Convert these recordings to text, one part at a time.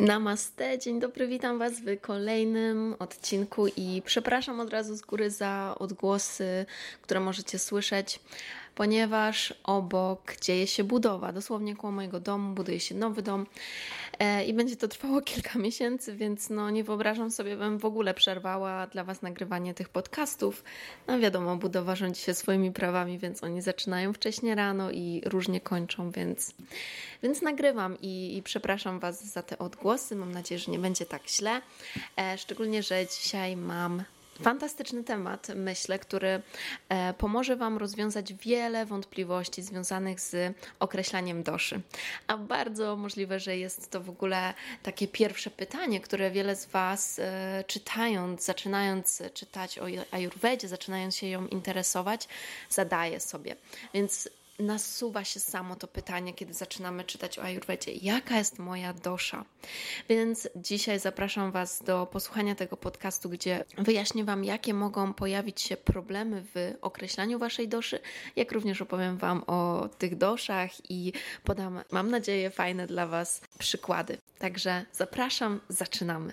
Namaste, dzień dobry, witam Was w kolejnym odcinku i przepraszam od razu z góry za odgłosy, które możecie słyszeć, ponieważ obok dzieje się budowa, dosłownie koło mojego domu buduje się nowy dom i będzie to trwało kilka miesięcy, więc nie wyobrażam sobie, bym w ogóle przerwała dla Was nagrywanie tych podcastów. Wiadomo, budowa rządzi się swoimi prawami, więc oni zaczynają wcześnie rano i różnie kończą, więc nagrywam i przepraszam Was za te odgłosy. Mam nadzieję, że nie będzie tak źle, szczególnie, że dzisiaj mam fantastyczny temat, myślę, który pomoże Wam rozwiązać wiele wątpliwości związanych z określaniem doszy. A bardzo możliwe, że jest to w ogóle takie pierwsze pytanie, które wiele z Was zaczynając czytać o Ayurvedzie, zaczynając się ją interesować, zadaje sobie. Więc nasuwa się samo to pytanie, kiedy zaczynamy czytać o Ayurvedzie. Jaka jest moja dosza? Więc dzisiaj zapraszam Was do posłuchania tego podcastu, gdzie wyjaśnię Wam, jakie mogą pojawić się problemy w określaniu Waszej doszy, jak również opowiem Wam o tych doszach i podam, mam nadzieję, fajne dla Was przykłady. Także zapraszam, zaczynamy.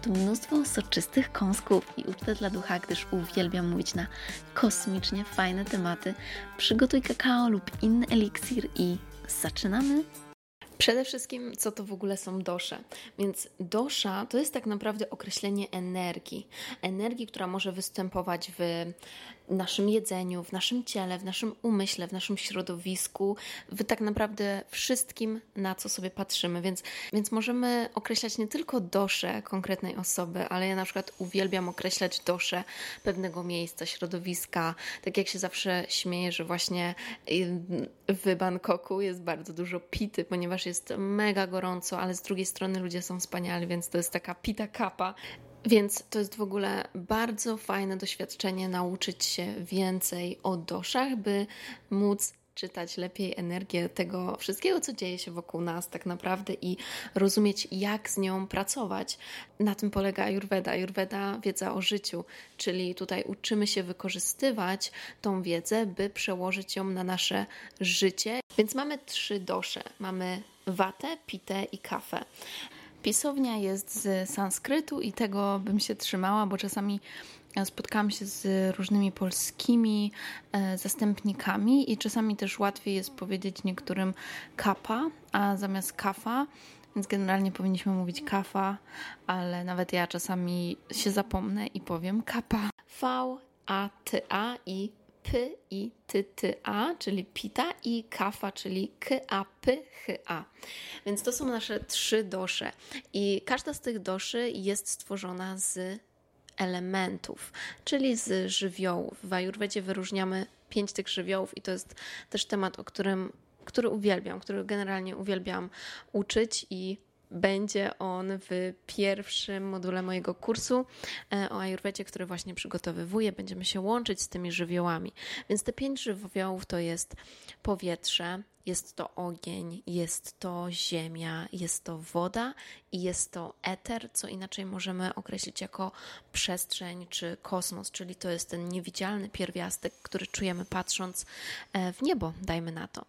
tu mnóstwo soczystych kąsków i ucztę dla ducha, gdyż uwielbiam mówić na kosmicznie fajne tematy. Przygotuj kakao lub inny eliksir i zaczynamy! Przede wszystkim, co to w ogóle są dosze? Więc dosza to jest tak naprawdę określenie energii, która może występować w naszym jedzeniu, w naszym ciele, w naszym umyśle, w naszym środowisku, w tak naprawdę wszystkim, na co sobie patrzymy. Więc możemy określać nie tylko doszę konkretnej osoby, ale ja na przykład uwielbiam określać doszę pewnego miejsca, środowiska. Tak jak się zawsze śmieję, że właśnie w Bangkoku jest bardzo dużo pity, ponieważ jest mega gorąco, ale z drugiej strony ludzie są wspaniali, więc to jest taka pita kappa. Więc to jest w ogóle bardzo fajne doświadczenie nauczyć się więcej o doszach, by móc czytać lepiej energię tego wszystkiego, co dzieje się wokół nas tak naprawdę i rozumieć, jak z nią pracować. Na tym polega Ayurveda. Ayurveda, wiedza o życiu, czyli tutaj uczymy się wykorzystywać tą wiedzę, by przełożyć ją na nasze życie. Więc mamy 3 dosze. Mamy watę, pitę i kafę. Pisownia jest z sanskrytu i tego bym się trzymała, bo czasami spotkałam się z różnymi polskimi zastępnikami i czasami też łatwiej jest powiedzieć niektórym kappa, a zamiast kafa, więc generalnie powinniśmy mówić kafa, ale nawet ja czasami się zapomnę i powiem kappa. V-A-T-A i P i T-T-A, czyli pita i kafa, czyli K-A-P-H-A. Więc to są nasze 3 dosze i każda z tych doszy jest stworzona z elementów, czyli z żywiołów. W Ayurvedzie wyróżniamy 5 tych żywiołów i to jest też temat, który uwielbiam, który generalnie uwielbiam uczyć i będzie on w pierwszym module mojego kursu o Ayurvedzie, który właśnie przygotowywuję. Będziemy się łączyć z tymi żywiołami. Więc te 5 żywiołów to jest powietrze, jest to ogień, jest to ziemia, jest to woda i jest to eter, co inaczej możemy określić jako przestrzeń czy kosmos, czyli to jest ten niewidzialny pierwiastek, który czujemy patrząc w niebo, dajmy na to.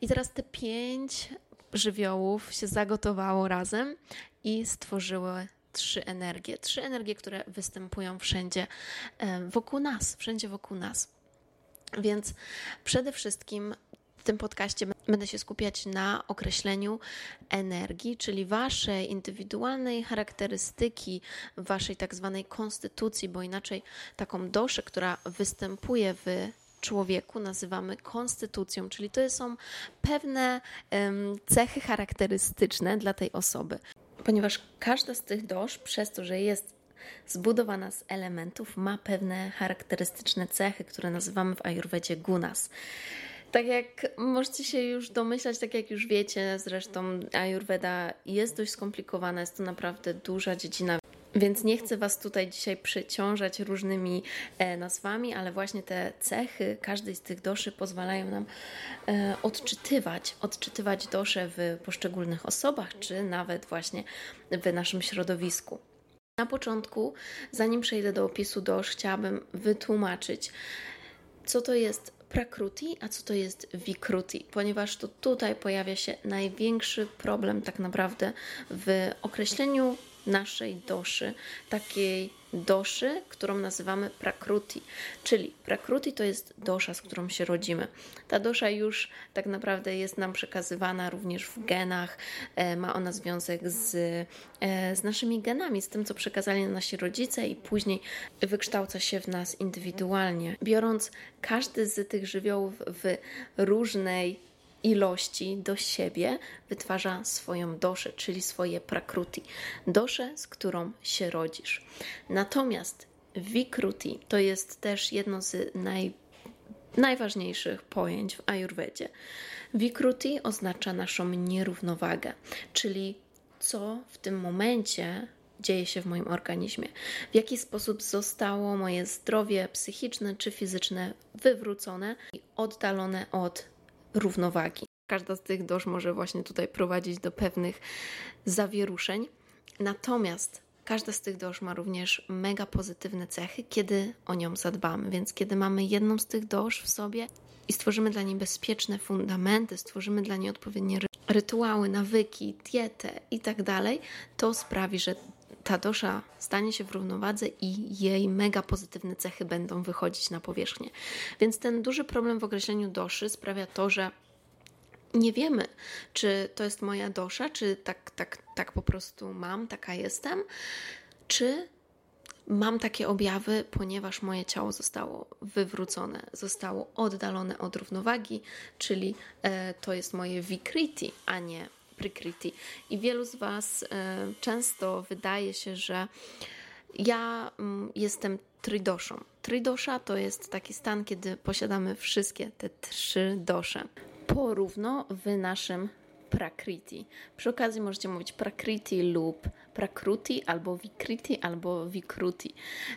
I teraz te 5 żywiołów się zagotowało razem i stworzyły 3 energie. 3 energie, które występują wszędzie wokół nas. Więc przede wszystkim w tym podcaście będę się skupiać na określeniu energii, czyli waszej indywidualnej charakterystyki, waszej tak zwanej konstytucji, bo inaczej taką doszę, która występuje w człowieku nazywamy konstytucją, czyli to są pewne cechy charakterystyczne dla tej osoby. Ponieważ każda z tych dosz, przez to, że jest zbudowana z elementów, ma pewne charakterystyczne cechy, które nazywamy w Ayurvedzie gunas. Tak jak możecie się już domyślać, tak jak już wiecie, zresztą Ayurveda jest dość skomplikowana, jest to naprawdę duża dziedzina. Więc nie chcę Was tutaj dzisiaj przeciążać różnymi nazwami, ale właśnie te cechy każdej z tych doszy pozwalają nam odczytywać dosze w poszczególnych osobach, czy nawet właśnie w naszym środowisku. Na początku, zanim przejdę do opisu dosz, chciałabym wytłumaczyć, co to jest prakruti, a co to jest vikruti, ponieważ to tutaj pojawia się największy problem tak naprawdę w określeniu naszej doszy, takiej doszy, którą nazywamy prakruti, czyli prakruti to jest dosza, z którą się rodzimy. Ta dosza już tak naprawdę jest nam przekazywana również w genach, ma ona związek z naszymi genami, z tym, co przekazali nasi rodzice i później wykształca się w nas indywidualnie. Biorąc każdy z tych żywiołów w różnej ilości do siebie, wytwarza swoją doszę, czyli swoje prakruti. Doszę, z którą się rodzisz. Natomiast vikruti to jest też jedno z najważniejszych pojęć w Ayurvedzie. Vikruti oznacza naszą nierównowagę, czyli co w tym momencie dzieje się w moim organizmie. W jaki sposób zostało moje zdrowie psychiczne czy fizyczne wywrócone i oddalone od równowagi. Każda z tych dosz może właśnie tutaj prowadzić do pewnych zawieruszeń, natomiast każda z tych dosz ma również mega pozytywne cechy, kiedy o nią zadbamy, więc kiedy mamy jedną z tych dosz w sobie i stworzymy dla niej bezpieczne fundamenty, stworzymy dla niej odpowiednie rytuały, nawyki, dietę i tak dalej, to sprawi, że ta dosza stanie się w równowadze i jej mega pozytywne cechy będą wychodzić na powierzchnię. Więc ten duży problem w określeniu doszy sprawia to, że nie wiemy, czy to jest moja dosza, czy tak po prostu mam, taka jestem, czy mam takie objawy, ponieważ moje ciało zostało wywrócone, zostało oddalone od równowagi, czyli to jest moje vikriti, a nie prikriti. I wielu z Was często wydaje się, że ja jestem tridoszą. Tridosza to jest taki stan, kiedy posiadamy wszystkie te trzy dosze porówno w naszym prakriti. Przy okazji możecie mówić prakriti lub prakruti, albo vikriti, albo vikruti.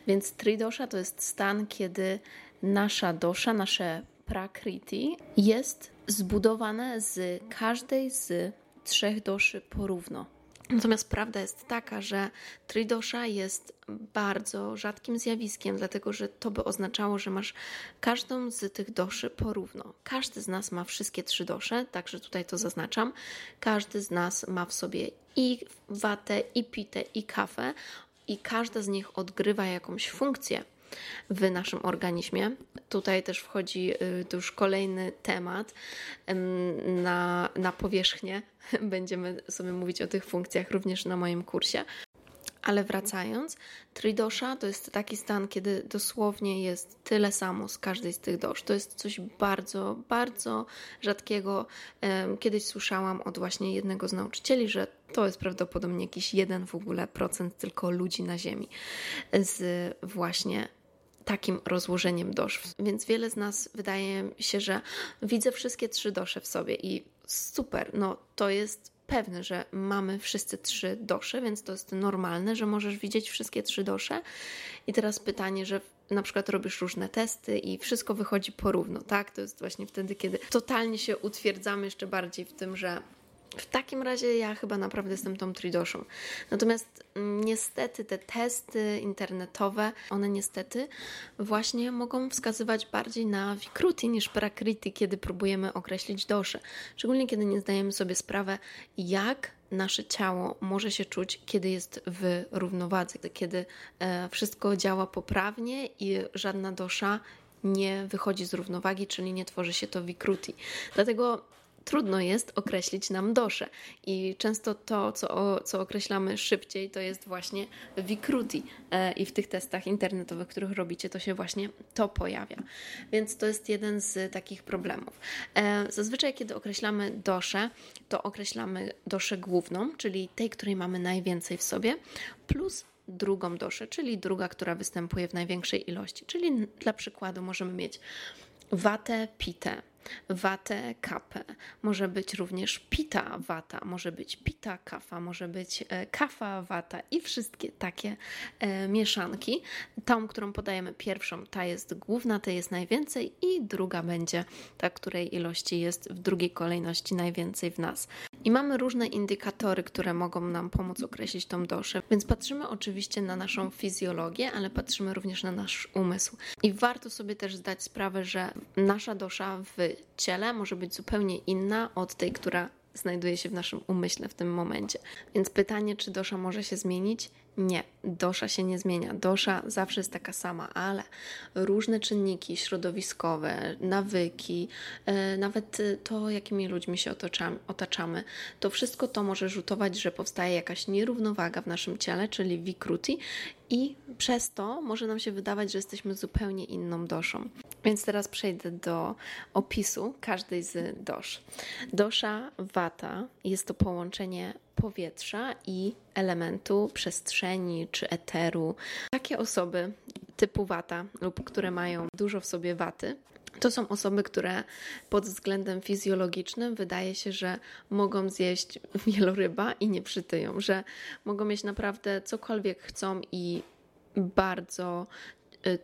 Więc tridosza to jest stan, kiedy nasza dosza, nasze prakriti jest zbudowane z każdej z trzech doszy porówno. Natomiast prawda jest taka, że tridosza jest bardzo rzadkim zjawiskiem, dlatego że to by oznaczało, że masz każdą z tych doszy porówno. Każdy z nas ma wszystkie trzy dosze, także tutaj to zaznaczam. Każdy z nas ma w sobie i watę, i pitę, i kafę i każda z nich odgrywa jakąś funkcję w naszym organizmie. Tutaj też wchodzi już kolejny temat na powierzchnię. Będziemy sobie mówić o tych funkcjach również na moim kursie. Ale wracając, tridosza to jest taki stan, kiedy dosłownie jest tyle samo z każdej z tych dosz. To jest coś bardzo, bardzo rzadkiego. Kiedyś słyszałam od właśnie jednego z nauczycieli, że to jest prawdopodobnie jakiś 1% tylko ludzi na ziemi z właśnie takim rozłożeniem dosz. Więc wiele z nas wydaje się, że widzę wszystkie trzy dosze w sobie i super, no to jest pewne, że mamy wszyscy trzy dosze, więc to jest normalne, że możesz widzieć wszystkie trzy dosze. I teraz pytanie, że na przykład robisz różne testy i wszystko wychodzi porówno, tak? To jest właśnie wtedy, kiedy totalnie się utwierdzamy jeszcze bardziej w tym, że w takim razie ja chyba naprawdę jestem tą tridoszą. Natomiast niestety te testy internetowe, one niestety właśnie mogą wskazywać bardziej na vikruti niż prakriti, kiedy próbujemy określić doszę. Szczególnie kiedy nie zdajemy sobie sprawy, jak nasze ciało może się czuć, kiedy jest w równowadze, kiedy wszystko działa poprawnie i żadna dosza nie wychodzi z równowagi, czyli nie tworzy się to vikruti. Dlatego trudno jest określić nam doszę i często to, co określamy szybciej, to jest właśnie vikruti i w tych testach internetowych, których robicie, to się właśnie to pojawia. Więc to jest jeden z takich problemów. Zazwyczaj, kiedy określamy doszę, to określamy doszę główną, czyli tej, której mamy najwięcej w sobie, plus drugą doszę, czyli druga, która występuje w największej ilości. Czyli dla przykładu możemy mieć watę pitę, watę kapę, może być również pita wata, może być pita kafa, może być kafa wata i wszystkie takie mieszanki. Tą, którą podajemy pierwszą, ta jest główna, tej jest najwięcej i druga będzie ta, której ilości jest w drugiej kolejności najwięcej w nas. I mamy różne indykatory, które mogą nam pomóc określić tą doszę, więc patrzymy oczywiście na naszą fizjologię, ale patrzymy również na nasz umysł. I warto sobie też zdać sprawę, że nasza dosza w ciele może być zupełnie inna od tej, która znajduje się w naszym umyśle w tym momencie. Więc pytanie, czy dosza może się zmienić? Nie, dosza się nie zmienia. Dosza zawsze jest taka sama, ale różne czynniki środowiskowe, nawyki, nawet to, jakimi ludźmi się otaczamy, to wszystko to może rzutować, że powstaje jakaś nierównowaga w naszym ciele, czyli wikruti, i przez to może nam się wydawać, że jesteśmy zupełnie inną doszą. Więc teraz przejdę do opisu każdej z dosz. Dosza wata jest to połączenie powietrza i elementu przestrzeni czy eteru. Takie osoby typu wata lub które mają dużo w sobie waty, to są osoby, które pod względem fizjologicznym wydaje się, że mogą zjeść wieloryba i nie przytyją, że mogą mieć naprawdę cokolwiek chcą i bardzo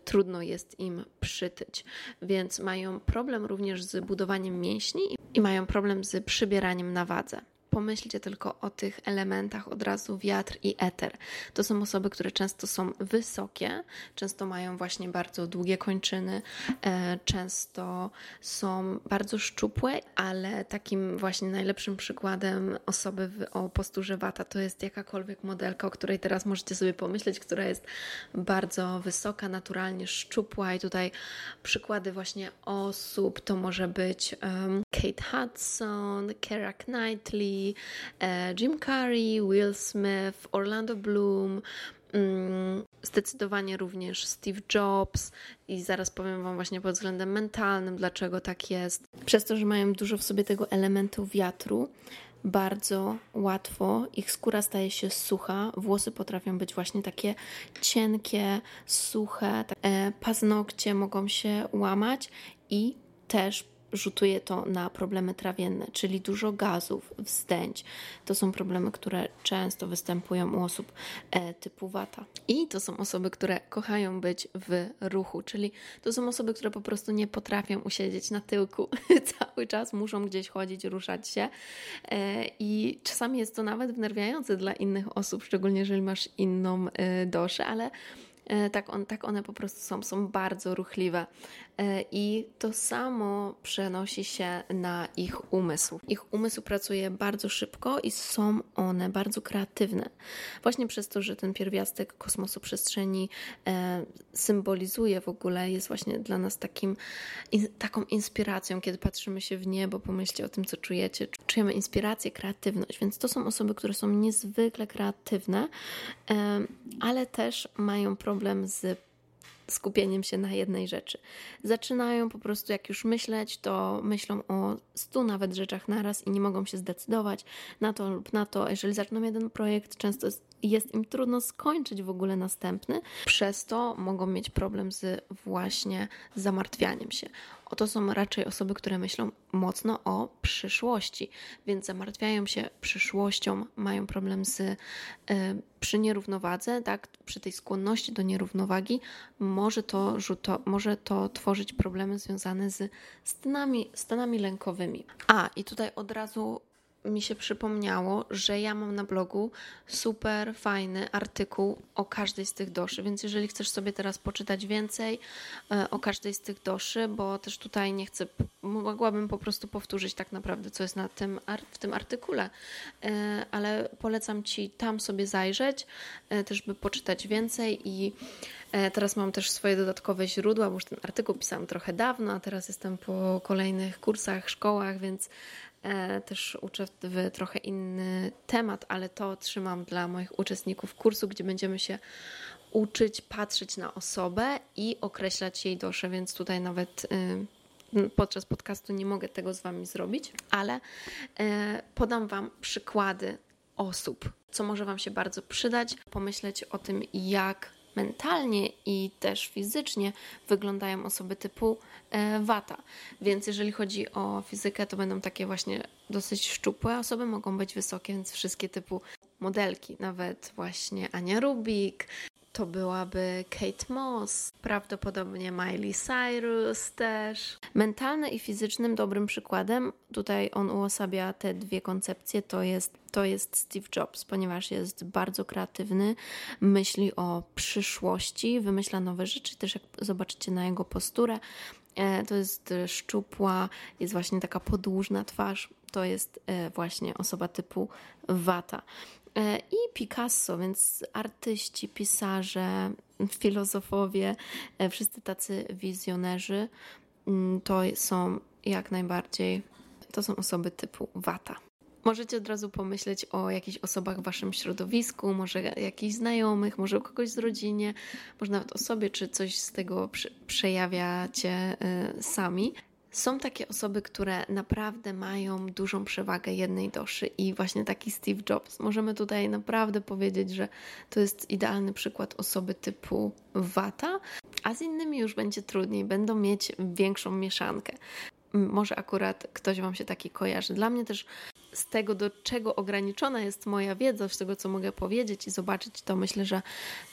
trudno jest im przytyć, więc mają problem również z budowaniem mięśni i mają problem z przybieraniem na wadze. Pomyślcie tylko o tych elementach od razu: wiatr i eter. To są osoby, które często są wysokie, często mają właśnie bardzo długie kończyny, często są bardzo szczupłe, ale takim właśnie najlepszym przykładem osoby o posturze wata to jest jakakolwiek modelka, o której teraz możecie sobie pomyśleć, która jest bardzo wysoka, naturalnie szczupła, i tutaj przykłady właśnie osób to może być Kate Hudson, Keira Knightley, Jim Carrey, Will Smith, Orlando Bloom, zdecydowanie również Steve Jobs, i zaraz powiem Wam właśnie pod względem mentalnym, dlaczego tak jest. Przez to, że mają dużo w sobie tego elementu wiatru, bardzo łatwo ich skóra staje się sucha, włosy potrafią być właśnie takie cienkie, suche, paznokcie mogą się łamać i też rzutuje to na problemy trawienne, czyli dużo gazów, wzdęć. To są problemy, które często występują u osób typu wata. I to są osoby, które kochają być w ruchu, czyli to są osoby, które po prostu nie potrafią usiedzieć na tyłku. Cały czas muszą gdzieś chodzić, ruszać się i czasami jest to nawet wnerwiające dla innych osób, szczególnie jeżeli masz inną doszę, ale tak one po prostu są bardzo ruchliwe i to samo przenosi się na ich umysł. Ich umysł pracuje bardzo szybko i są one bardzo kreatywne. Właśnie przez to, że ten pierwiastek kosmosu przestrzeni symbolizuje w ogóle, jest właśnie dla nas taką inspiracją, kiedy patrzymy się w niebo, pomyślcie o tym, co czujecie. Czujemy inspirację, kreatywność, więc to są osoby, które są niezwykle kreatywne, ale też mają problem z skupieniem się na jednej rzeczy. Zaczynają po prostu, jak już myśleć, to myślą o 100 nawet rzeczach naraz i nie mogą się zdecydować na to lub na to. Jeżeli zaczną jeden projekt, często jest im trudno skończyć w ogóle następny. Przez to mogą mieć problem z właśnie zamartwianiem się. To są raczej osoby, które myślą mocno o przyszłości, więc zamartwiają się przyszłością, mają problem przy nierównowadze, tak, przy tej skłonności do nierównowagi może to tworzyć problemy związane z stanami lękowymi. I tutaj od razu mi się przypomniało, że ja mam na blogu super fajny artykuł o każdej z tych doszy, więc jeżeli chcesz sobie teraz poczytać więcej o każdej z tych doszy, bo też tutaj nie chcę, mogłabym po prostu powtórzyć tak naprawdę, co jest w tym artykule, ale polecam Ci tam sobie zajrzeć, też by poczytać więcej. I teraz mam też swoje dodatkowe źródła, bo już ten artykuł pisałam trochę dawno, a teraz jestem po kolejnych kursach, szkołach, więc też uczę w trochę inny temat, ale to trzymam dla moich uczestników kursu, gdzie będziemy się uczyć patrzeć na osobę i określać jej doszę, więc tutaj nawet podczas podcastu nie mogę tego z Wami zrobić, ale podam Wam przykłady osób, co może Wam się bardzo przydać. Pomyśleć o tym, jak mentalnie i też fizycznie wyglądają osoby typu wata. Więc jeżeli chodzi o fizykę, to będą takie właśnie dosyć szczupłe osoby, mogą być wysokie, więc wszystkie typu modelki, nawet właśnie Anja Rubik, to byłaby Kate Moss, prawdopodobnie Miley Cyrus też. Mentalny i fizycznym dobrym przykładem, tutaj on uosabia te dwie koncepcje, to jest Steve Jobs, ponieważ jest bardzo kreatywny, myśli o przyszłości, wymyśla nowe rzeczy, też jak zobaczycie na jego posturę, to jest szczupła, jest właśnie taka podłużna twarz, to jest właśnie osoba typu wata. I Picasso, więc artyści, pisarze, filozofowie, wszyscy tacy wizjonerzy, to są osoby typu wata. Możecie od razu pomyśleć o jakichś osobach w waszym środowisku, może jakichś znajomych, może kogoś z rodzinie, może nawet o sobie, czy coś z tego przejawiacie sami. Są takie osoby, które naprawdę mają dużą przewagę jednej duszy i właśnie taki Steve Jobs. Możemy tutaj naprawdę powiedzieć, że to jest idealny przykład osoby typu wata, a z innymi już będzie trudniej, będą mieć większą mieszankę. Może akurat ktoś Wam się taki kojarzy. Dla mnie też z tego, do czego ograniczona jest moja wiedza, z tego, co mogę powiedzieć i zobaczyć, to myślę, że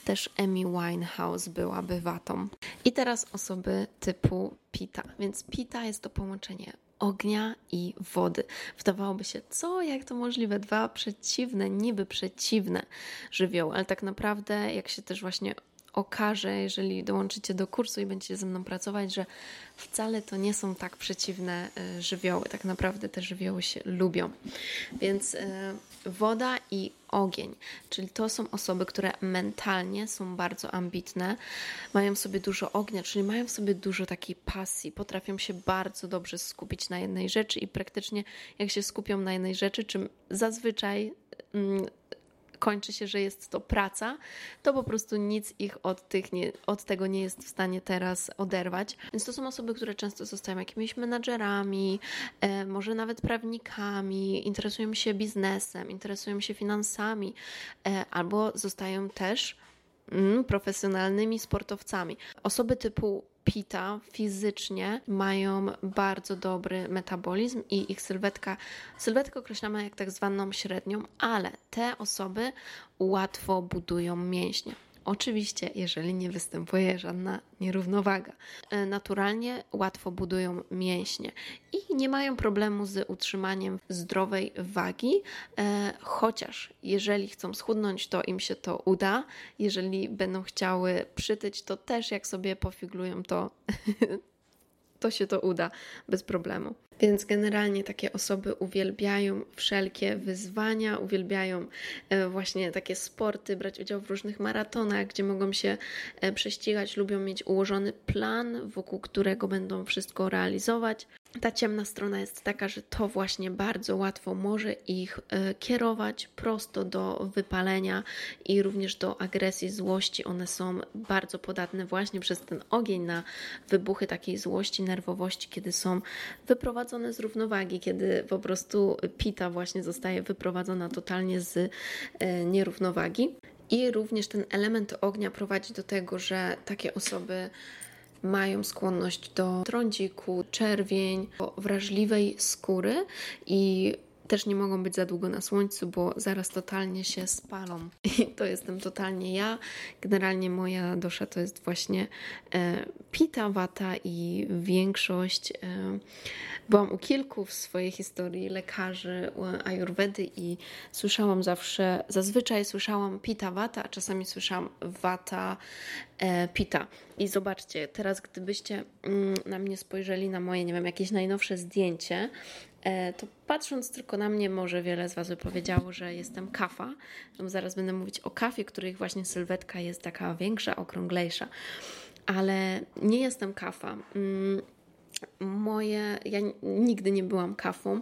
też Amy Winehouse byłaby watą. I teraz osoby typu Pitta. Więc Pitta jest to połączenie ognia i wody. Wydawałoby się, co? Jak to możliwe? Dwa przeciwne, niby przeciwne żywioły, ale tak naprawdę, jak się też właśnie okaże, jeżeli dołączycie do kursu i będziecie ze mną pracować, że wcale to nie są tak przeciwne żywioły. Tak naprawdę te żywioły się lubią. Więc woda i ogień, czyli to są osoby, które mentalnie są bardzo ambitne, mają w sobie dużo ognia, czyli mają w sobie dużo takiej pasji, potrafią się bardzo dobrze skupić na jednej rzeczy i praktycznie jak się skupią na jednej rzeczy, czym zazwyczaj kończy się, że jest to praca, to po prostu nic ich od tego nie jest w stanie teraz oderwać. Więc to są osoby, które często zostają jakimiś menadżerami, może nawet prawnikami, interesują się biznesem, interesują się finansami, albo zostają też profesjonalnymi sportowcami. Osoby typu Pitta fizycznie mają bardzo dobry metabolizm i ich sylwetkę określamy jak tak zwaną średnią, ale te osoby łatwo budują mięśnie. Oczywiście, jeżeli nie występuje żadna nierównowaga. Naturalnie łatwo budują mięśnie i nie mają problemu z utrzymaniem zdrowej wagi, chociaż jeżeli chcą schudnąć, to im się to uda. Jeżeli będą chciały przytyć, to też jak sobie pofiglują, to się to uda bez problemu. Więc generalnie takie osoby uwielbiają wszelkie wyzwania, uwielbiają właśnie takie sporty, brać udział w różnych maratonach, gdzie mogą się prześcigać, lubią mieć ułożony plan, wokół którego będą wszystko realizować. Ta ciemna strona jest taka, że to właśnie bardzo łatwo może ich kierować prosto do wypalenia i również do agresji, złości. One są bardzo podatne właśnie przez ten ogień na wybuchy takiej złości, nerwowości, kiedy są wyprowadzone z równowagi, kiedy po prostu Pitta właśnie zostaje wyprowadzona totalnie z nierównowagi. I również ten element ognia prowadzi do tego, że takie osoby mają skłonność do trądziku, czerwień, do wrażliwej skóry i też nie mogą być za długo na słońcu, bo zaraz totalnie się spalą. I to jestem totalnie ja. Generalnie moja dosza to jest właśnie Pitta, wata i większość. Byłam u kilku w swojej historii lekarzy Ayurvedy i zazwyczaj słyszałam Pitta, wata, a czasami słyszałam wata, Pitta. I zobaczcie, teraz gdybyście na mnie spojrzeli, na moje, nie wiem, jakieś najnowsze zdjęcie, to patrząc tylko na mnie, może wiele z Was by powiedziało, że jestem kafa. Zaraz będę mówić o kafie, której właśnie sylwetka jest taka większa, okrąglejsza. Ale nie jestem kafa. Ja nigdy nie byłam kafą.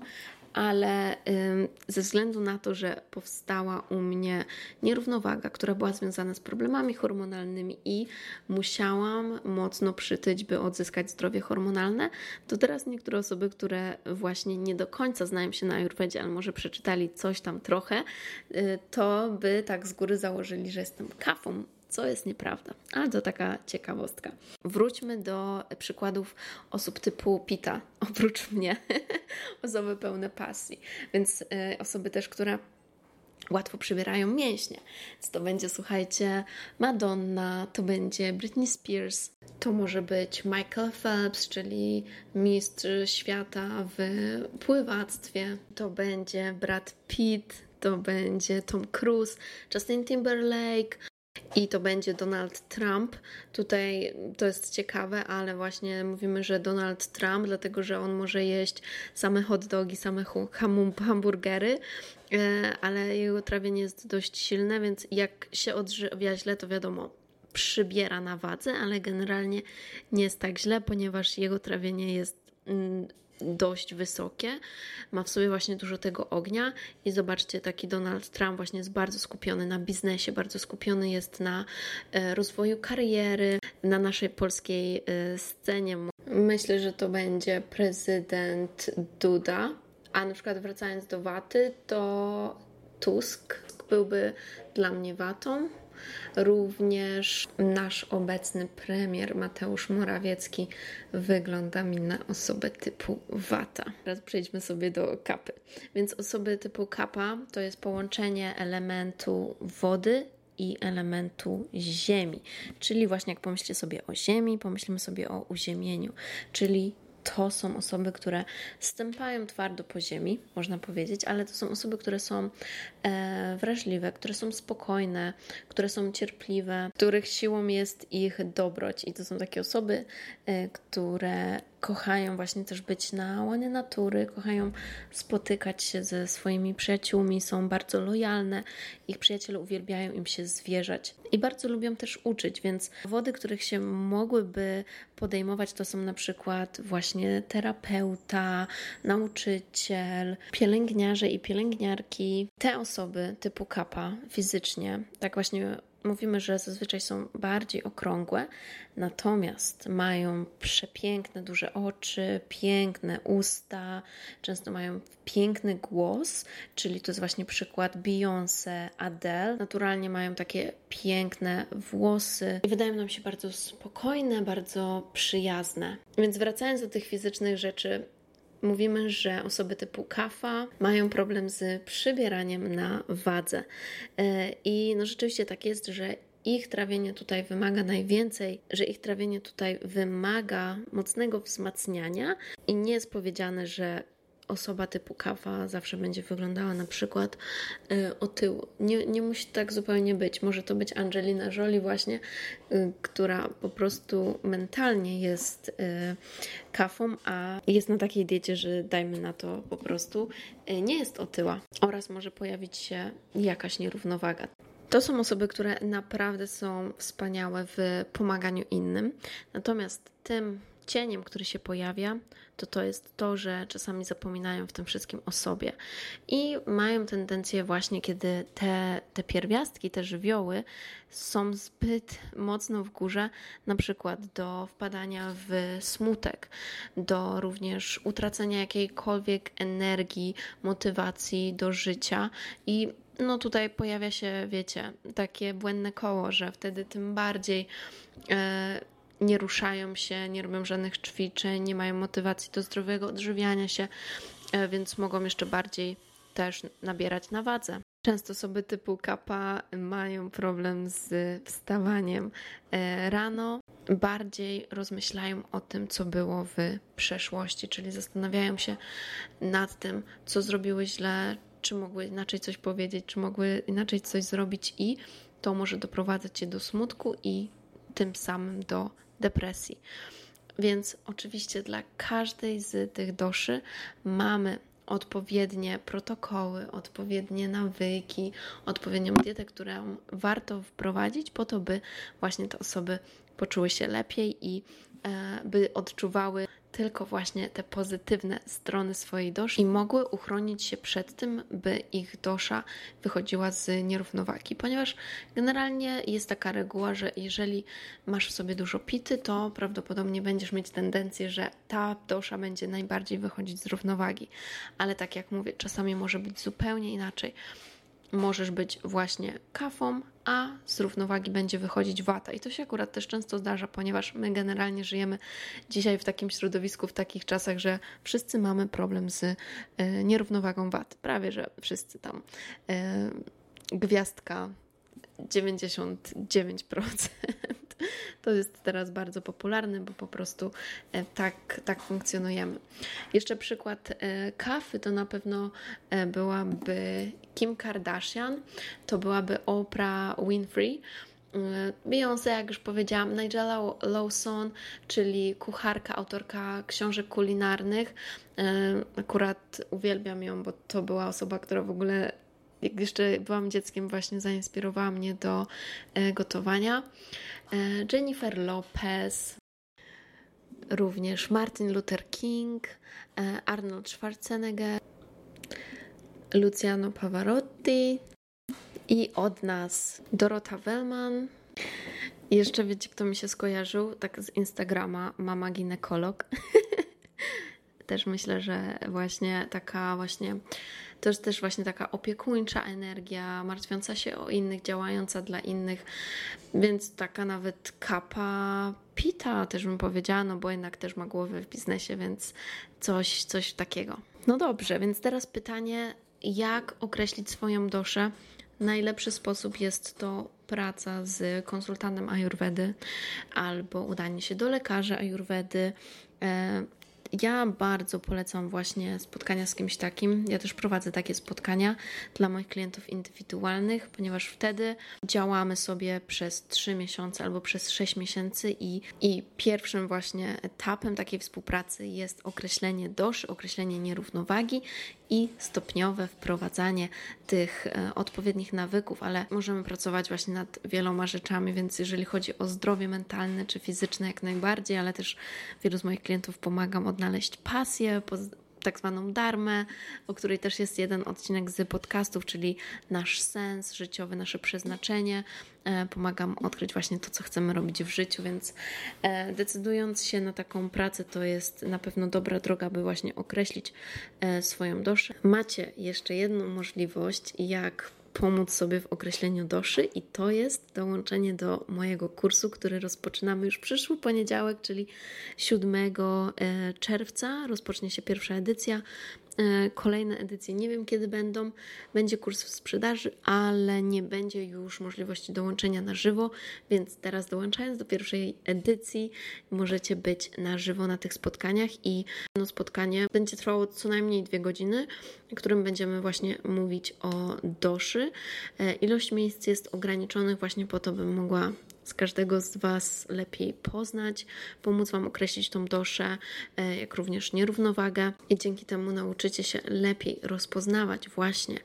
ale ze względu na to, że powstała u mnie nierównowaga, która była związana z problemami hormonalnymi i musiałam mocno przytyć, by odzyskać zdrowie hormonalne, to teraz niektóre osoby, które właśnie nie do końca znają się na Ayurvedzie, ale może przeczytali coś tam trochę, to by tak z góry założyli, że jestem kafą, co jest nieprawda, ale to taka ciekawostka. Wróćmy do przykładów osób typu Pita, oprócz mnie, osoby pełne pasji, więc osoby też, które łatwo przybierają mięśnie. Więc to będzie, słuchajcie, Madonna, to będzie Britney Spears, to może być Michael Phelps, czyli mistrz świata w pływactwie, to będzie Brad Pitt, to będzie Tom Cruise, Justin Timberlake, i to będzie Donald Trump. Tutaj to jest ciekawe, ale właśnie mówimy, że Donald Trump, dlatego że on może jeść same hot dogi, same hamburgery, ale jego trawienie jest dość silne, więc jak się odżywia źle, to wiadomo, przybiera na wadze, ale generalnie nie jest tak źle, ponieważ jego trawienie jest dość wysokie, ma w sobie właśnie dużo tego ognia i zobaczcie, taki Donald Trump właśnie jest bardzo skupiony na biznesie, bardzo skupiony jest na rozwoju kariery, na naszej polskiej scenie. Myślę, że to będzie prezydent Duda, a na przykład wracając do waty, to Tusk byłby dla mnie watą. Również nasz obecny premier Mateusz Morawiecki wygląda mi na osobę typu wata. Teraz przejdźmy sobie do kapy. Więc osoby typu kapa to jest połączenie elementu wody i elementu ziemi. Czyli właśnie jak pomyślcie sobie o ziemi, pomyślimy sobie o uziemieniu. Czyli to są osoby, które stępają twardo po ziemi, można powiedzieć, ale to są osoby, które są wrażliwe, które są spokojne, które są cierpliwe, których siłą jest ich dobroć. I to są takie osoby, które kochają właśnie też być na łonie natury, kochają spotykać się ze swoimi przyjaciółmi, są bardzo lojalne, ich przyjaciele uwielbiają im się zwierzać i bardzo lubią też uczyć, więc wody, których się mogłyby podejmować, to są na przykład właśnie terapeuta, nauczyciel, pielęgniarze i pielęgniarki. Te osoby typu kappa fizycznie, tak właśnie mówimy, że zazwyczaj są bardziej okrągłe, natomiast mają przepiękne, duże oczy, piękne usta, często mają piękny głos, czyli to jest właśnie przykład Beyoncé, Adele. Naturalnie mają takie piękne włosy i wydają nam się bardzo spokojne, bardzo przyjazne. Więc wracając do tych fizycznych rzeczy, mówimy, że osoby typu kafa mają problem z przybieraniem na wadze. I no rzeczywiście tak jest, że ich trawienie tutaj wymaga najwięcej, że ich trawienie tutaj wymaga mocnego wzmacniania i nie jest powiedziane, że osoba typu kawa zawsze będzie wyglądała na przykład otyło. Nie musi tak zupełnie być. Może to być Angelina Jolie właśnie, która po prostu mentalnie jest kafą, a jest na takiej diecie, że dajmy na to po prostu nie jest otyła. Oraz może pojawić się jakaś nierównowaga. To są osoby, które naprawdę są wspaniałe w pomaganiu innym. Natomiast tym cieniem, który się pojawia, to jest to, że czasami zapominają w tym wszystkim o sobie i mają tendencję właśnie, kiedy te pierwiastki, te żywioły są zbyt mocno w górze, na przykład do wpadania w smutek, do również utracenia jakiejkolwiek energii, motywacji do życia i no tutaj pojawia się, wiecie, takie błędne koło, że wtedy tym bardziej nie ruszają się, nie robią żadnych ćwiczeń, nie mają motywacji do zdrowego odżywiania się, więc mogą jeszcze bardziej też nabierać na wadze. Często osoby typu kappa mają problem z wstawaniem rano, bardziej rozmyślają o tym, co było w przeszłości, czyli zastanawiają się nad tym, co zrobiły źle, czy mogły inaczej coś powiedzieć, czy mogły inaczej coś zrobić i to może doprowadzać cię do smutku i tym samym do depresji. Więc oczywiście dla każdej z tych doszy mamy odpowiednie protokoły, odpowiednie nawyki, odpowiednią dietę, którą warto wprowadzić po to, by właśnie te osoby poczuły się lepiej i by odczuwały tylko właśnie te pozytywne strony swojej doszy i mogły uchronić się przed tym, by ich dosza wychodziła z nierównowagi, ponieważ generalnie jest taka reguła, że jeżeli masz w sobie dużo pity, to prawdopodobnie będziesz mieć tendencję, że ta dosza będzie najbardziej wychodzić z równowagi, ale tak jak mówię, czasami może być zupełnie inaczej. Możesz być właśnie kafą, a z równowagi będzie wychodzić wata. I to się akurat też często zdarza, ponieważ my generalnie żyjemy dzisiaj w takim środowisku, w takich czasach, że wszyscy mamy problem z nierównowagą waty. Prawie, że wszyscy tam. Gwiazdka 99%. To jest teraz bardzo popularne, bo po prostu tak funkcjonujemy. Jeszcze przykład kafy to na pewno byłaby Kim Kardashian, to byłaby Oprah Winfrey, Beyoncé, jak już powiedziałam, Nigella Lawson, czyli kucharka, autorka książek kulinarnych. Akurat uwielbiam ją, bo to była osoba, która w ogóle, jak jeszcze byłam dzieckiem, właśnie zainspirowała mnie do gotowania. Jennifer Lopez, również Martin Luther King, Arnold Schwarzenegger, Luciano Pavarotti i od nas Dorota Wellman. Jeszcze wiecie, kto mi się skojarzył? Tak z Instagrama, mama ginekolog. Też myślę, że właśnie taka właśnie, to jest też właśnie taka opiekuńcza energia, martwiąca się o innych, działająca dla innych, więc taka nawet kapa pita też bym powiedziała, no bo jednak też ma głowę w biznesie, więc coś takiego. No dobrze, więc teraz pytanie, jak określić swoją doszę? Najlepszy sposób jest to praca z konsultantem Ayurvedy albo udanie się do lekarza Ayurvedy. Ja bardzo polecam właśnie spotkania z kimś takim. Ja też prowadzę takie spotkania dla moich klientów indywidualnych, ponieważ wtedy działamy sobie przez 3 miesiące albo przez 6 miesięcy i pierwszym właśnie etapem takiej współpracy jest określenie doszy, określenie nierównowagi i stopniowe wprowadzanie tych odpowiednich nawyków, ale możemy pracować właśnie nad wieloma rzeczami, więc jeżeli chodzi o zdrowie mentalne czy fizyczne jak najbardziej, ale też wielu z moich klientów pomagam odnaleźć pasję, tak zwaną darmę, o której też jest jeden odcinek z podcastów, czyli nasz sens życiowy, nasze przeznaczenie. Pomagam odkryć właśnie to, co chcemy robić w życiu, więc decydując się na taką pracę, to jest na pewno dobra droga, by właśnie określić swoją doszę. Macie jeszcze jedną możliwość, jak pomóc sobie w określeniu doszy i to jest dołączenie do mojego kursu, który rozpoczynamy już przyszły poniedziałek, czyli 7 czerwca rozpocznie się pierwsza edycja. Kolejne edycje nie wiem kiedy będą, będzie kurs w sprzedaży, ale nie będzie już możliwości dołączenia na żywo, więc teraz dołączając do pierwszej edycji możecie być na żywo na tych spotkaniach i spotkanie będzie trwało co najmniej 2 godziny, w którym będziemy właśnie mówić o doszy. Ilość miejsc jest ograniczonych właśnie po to, bym mogła z każdego z Was lepiej poznać, pomóc Wam określić tą doszę, jak również nierównowagę i dzięki temu nauczycie się lepiej rozpoznawać właśnie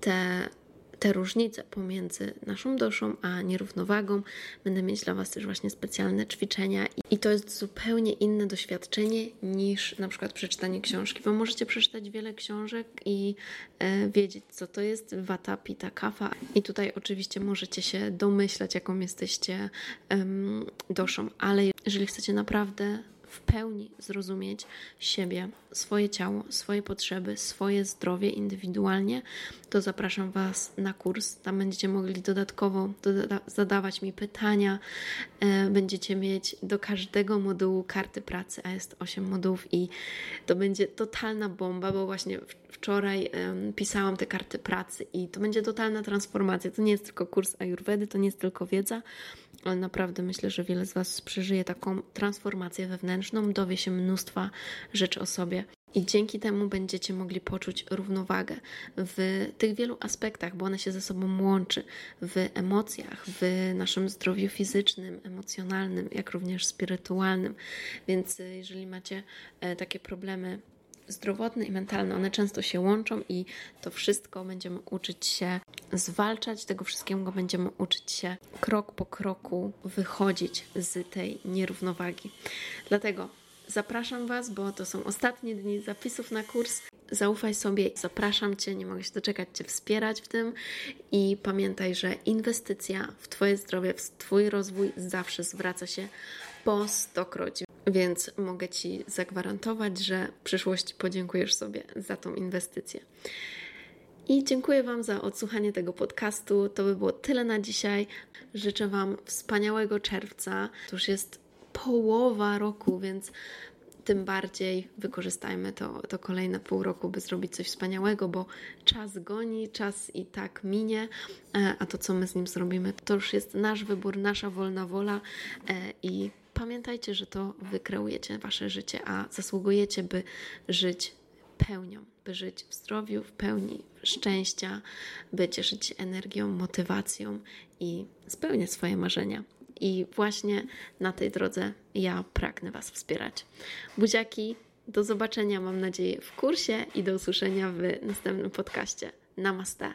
te różnice pomiędzy naszą doszą a nierównowagą. Będę mieć dla Was też właśnie specjalne ćwiczenia i to jest zupełnie inne doświadczenie niż na przykład przeczytanie książki, bo możecie przeczytać wiele książek i wiedzieć, co to jest wata, pita, kapha i tutaj oczywiście możecie się domyślać, jaką jesteście doszą, ale jeżeli chcecie naprawdę w pełni zrozumieć siebie, swoje ciało, swoje potrzeby, swoje zdrowie indywidualnie, to zapraszam Was na kurs. Tam będziecie mogli dodatkowo zadawać mi pytania. Będziecie mieć do każdego modułu karty pracy, a jest 8 modułów i to będzie totalna bomba, bo właśnie wczoraj pisałam te karty pracy i to będzie totalna transformacja. To nie jest tylko kurs Ayurvedy, to nie jest tylko wiedza, ale naprawdę myślę, że wiele z Was przeżyje taką transformację wewnętrzną, dowie się mnóstwa rzeczy o sobie i dzięki temu będziecie mogli poczuć równowagę w tych wielu aspektach, bo ona się ze sobą łączy w emocjach, w naszym zdrowiu fizycznym, emocjonalnym, jak również spirytualnym, więc jeżeli macie takie problemy zdrowotne i mentalne, one często się łączą i to wszystko będziemy uczyć się zwalczać, tego wszystkiego będziemy uczyć się krok po kroku wychodzić z tej nierównowagi. Dlatego Zapraszam Was, bo to są ostatnie dni zapisów na kurs. Zaufaj sobie, zapraszam Cię, nie mogę się doczekać Cię wspierać w tym i pamiętaj, że inwestycja w Twoje zdrowie, w Twój rozwój zawsze zwraca się po 100-kroć. Więc mogę Ci zagwarantować, że w przyszłości podziękujesz sobie za tą inwestycję. I dziękuję Wam za odsłuchanie tego podcastu. To by było tyle na dzisiaj. Życzę Wam wspaniałego czerwca. To już jest połowa roku, więc tym bardziej wykorzystajmy to kolejne pół roku, by zrobić coś wspaniałego, bo czas goni, czas i tak minie, a to, co my z nim zrobimy, to już jest nasz wybór, nasza wolna wola i pamiętajcie, że to wy kreujecie wasze życie, a zasługujecie, by żyć pełnią, by żyć w zdrowiu, w pełni szczęścia, by cieszyć się energią, motywacją i spełniać swoje marzenia. I właśnie na tej drodze ja pragnę Was wspierać. Buziaki, do zobaczenia, mam nadzieję, w kursie i do usłyszenia w następnym podcaście. Namaste!